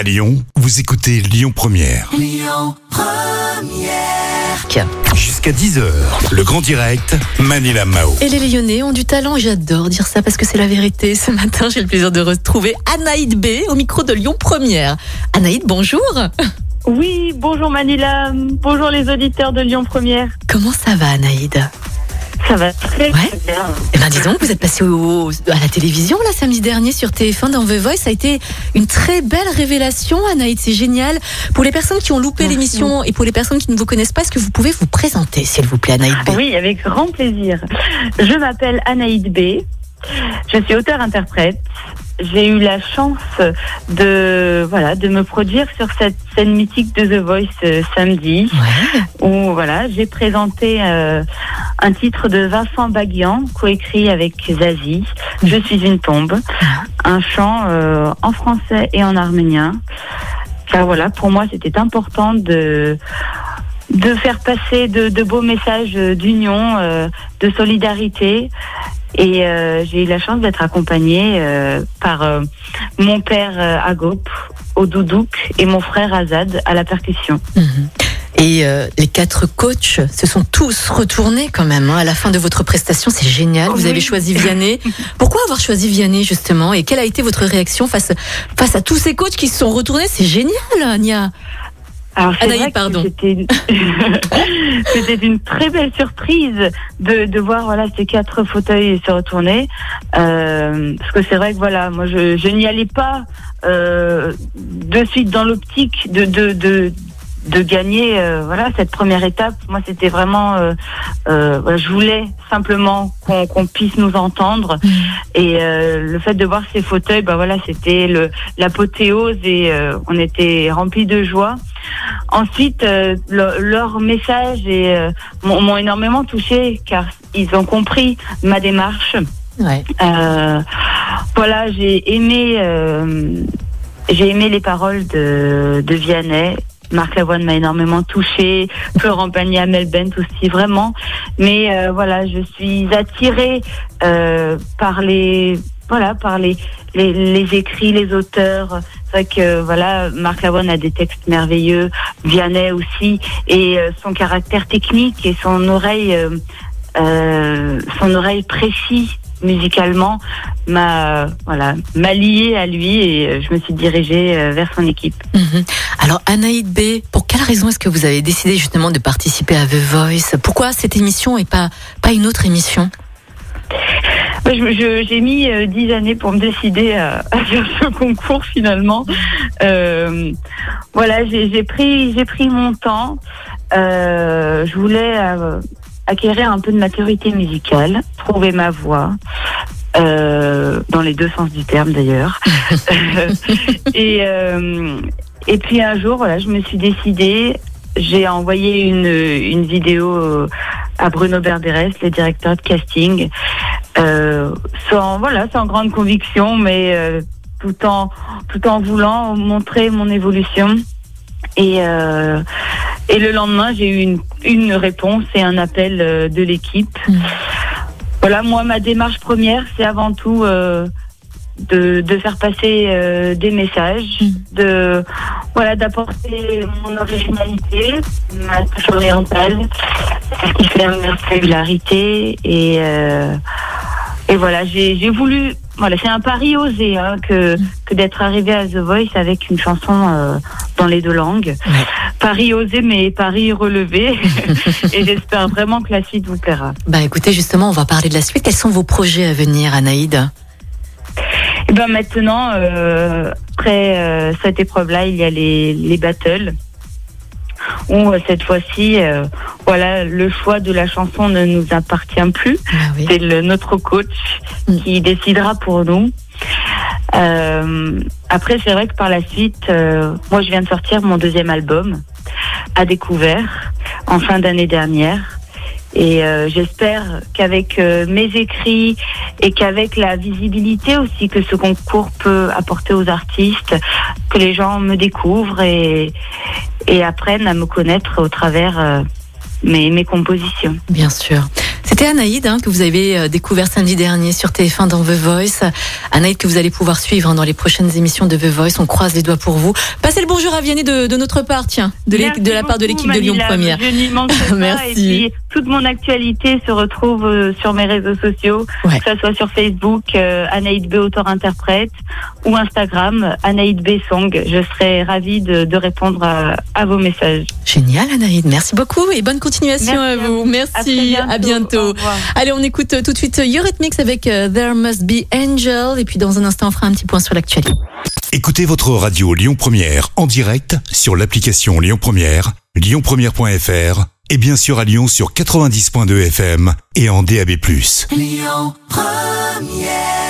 À Lyon, vous écoutez Lyon Première. Lyon Première. Jusqu'à 10h, le Grand Direct, Manila Mao. Et les Lyonnais ont du talent, j'adore dire ça parce que c'est la vérité. Ce matin, j'ai le plaisir de retrouver Anaid B au micro de Lyon Première. Anaid, bonjour. Oui, bonjour Manila, bonjour les auditeurs de Lyon Première. Comment ça va Anaid ? Ça va très bien. Eh bien dis donc, vous êtes passé à la télévision là samedi dernier sur TF1 dans The Voice. Ça a été une très belle révélation, Anaïd, c'est génial. Pour les personnes qui ont loupé l'émission et pour les personnes qui ne vous connaissent pas, est-ce que vous pouvez vous présenter s'il vous plaît, Anaïd B ? Oui, avec grand plaisir. Je m'appelle Anaïd B, je suis auteure-interprète. J'ai eu la chance de me produire sur cette scène mythique de The Voice samedi, où j'ai présenté un titre de Vincent Baguian, coécrit avec Zazie, Je suis une tombe, un chant en français et en arménien. Car voilà, pour moi c'était important de faire passer de beaux messages d'union, de solidarité. Et j'ai eu la chance d'être accompagnée par mon père Agop au doudouk et mon frère Azad à la percussion. Et les 4 coachs se sont tous retournés quand même à la fin de votre prestation, c'est génial. Vous avez choisi Vianney. Pourquoi avoir choisi Vianney justement? Et quelle a été votre réaction face à tous ces coachs qui se sont retournés? C'est génial, Nia. Alors, c'est vrai que c'était une très belle surprise de voir ces 4 fauteuils se retourner. Parce que c'est vrai que moi je n'y allais pas de suite dans l'optique de gagner cette première étape. Moi c'était vraiment je voulais simplement qu'on puisse nous entendre, et le fait de voir ces fauteuils c'était l'apothéose, et on était remplis de joie. Ensuite leur message m'ont énormément touchée, car ils ont compris ma démarche. J'ai aimé les paroles de Vianney. Marc Lavoine m'a énormément touchée, Florent Pagny, Amel Bent aussi, vraiment. Mais je suis attirée par les écrits, les auteurs. C'est vrai que Marc Lavoine a des textes merveilleux, Vianney aussi, et son caractère technique et son oreille précise musicalement m'a liée à lui, et je me suis dirigée vers son équipe. Alors Anaïd B, pour quelle raison est-ce que vous avez décidé justement de participer à The Voice? Pourquoi cette émission et pas une autre émission? J'ai mis 10 années pour me décider à faire ce concours finalement. J'ai pris mon temps. Je voulais acquérir un peu de maturité musicale, trouver ma voix, dans les 2 sens du terme d'ailleurs. Et puis un jour, je me suis décidée, j'ai envoyé une vidéo à Bruno Berderes, le directeur de casting, sans grande conviction, mais tout en voulant montrer mon évolution. Et le lendemain, j'ai eu une réponse et un appel de l'équipe. Moi, ma démarche première, c'est avant tout de faire passer des messages, d'apporter mon originalité, ma touche orientale, ce qui fait ma singularité. Et j'ai voulu... c'est un pari osé que d'être arrivée à The Voice avec une chanson dans les 2 langues. Pari osé, mais pari relevé. Et j'espère vraiment que la suite vous plaira. Écoutez, justement, on va parler de la suite. Quels sont vos projets à venir, Anaïd ? Maintenant, après cette épreuve-là, il y a les battles. Où cette fois-ci, le choix de la chanson ne nous appartient plus. C'est notre coach qui décidera pour nous. Après, c'est vrai que par la suite, moi, je viens de sortir mon 2e album, À Découvert, en fin d'année dernière. Et j'espère qu'avec mes écrits et qu'avec la visibilité aussi que ce concours peut apporter aux artistes, que les gens me découvrent et apprennent à me connaître au travers mes compositions. Bien sûr. C'était Anaïd que vous avez découvert samedi dernier sur TF1 dans The Voice. Anaïd que vous allez pouvoir suivre dans les prochaines émissions de The Voice. On croise les doigts pour vous. Passez le bonjour à Vianney de notre part, tiens, de la part de l'équipe Manila, de Lyon Première. Je n'y manque pas. Merci. Et puis, toute mon actualité se retrouve sur mes réseaux sociaux, ouais. Que ce soit sur Facebook, Anaid B auteur interprète, ou Instagram, Anaid B song. Je serai ravie de répondre à vos messages. Génial Anaïd, merci beaucoup et bonne continuation. Merci à vous. Merci, à bientôt. Allez, on écoute tout de suite Eurythmics avec There Must Be Angel, et puis dans un instant on fera un petit point sur l'actualité. Écoutez votre radio Lyon Première en direct sur l'application Lyon Première, lyonpremière.fr et bien sûr à Lyon sur 90.2 FM et en DAB+. Lyon Première.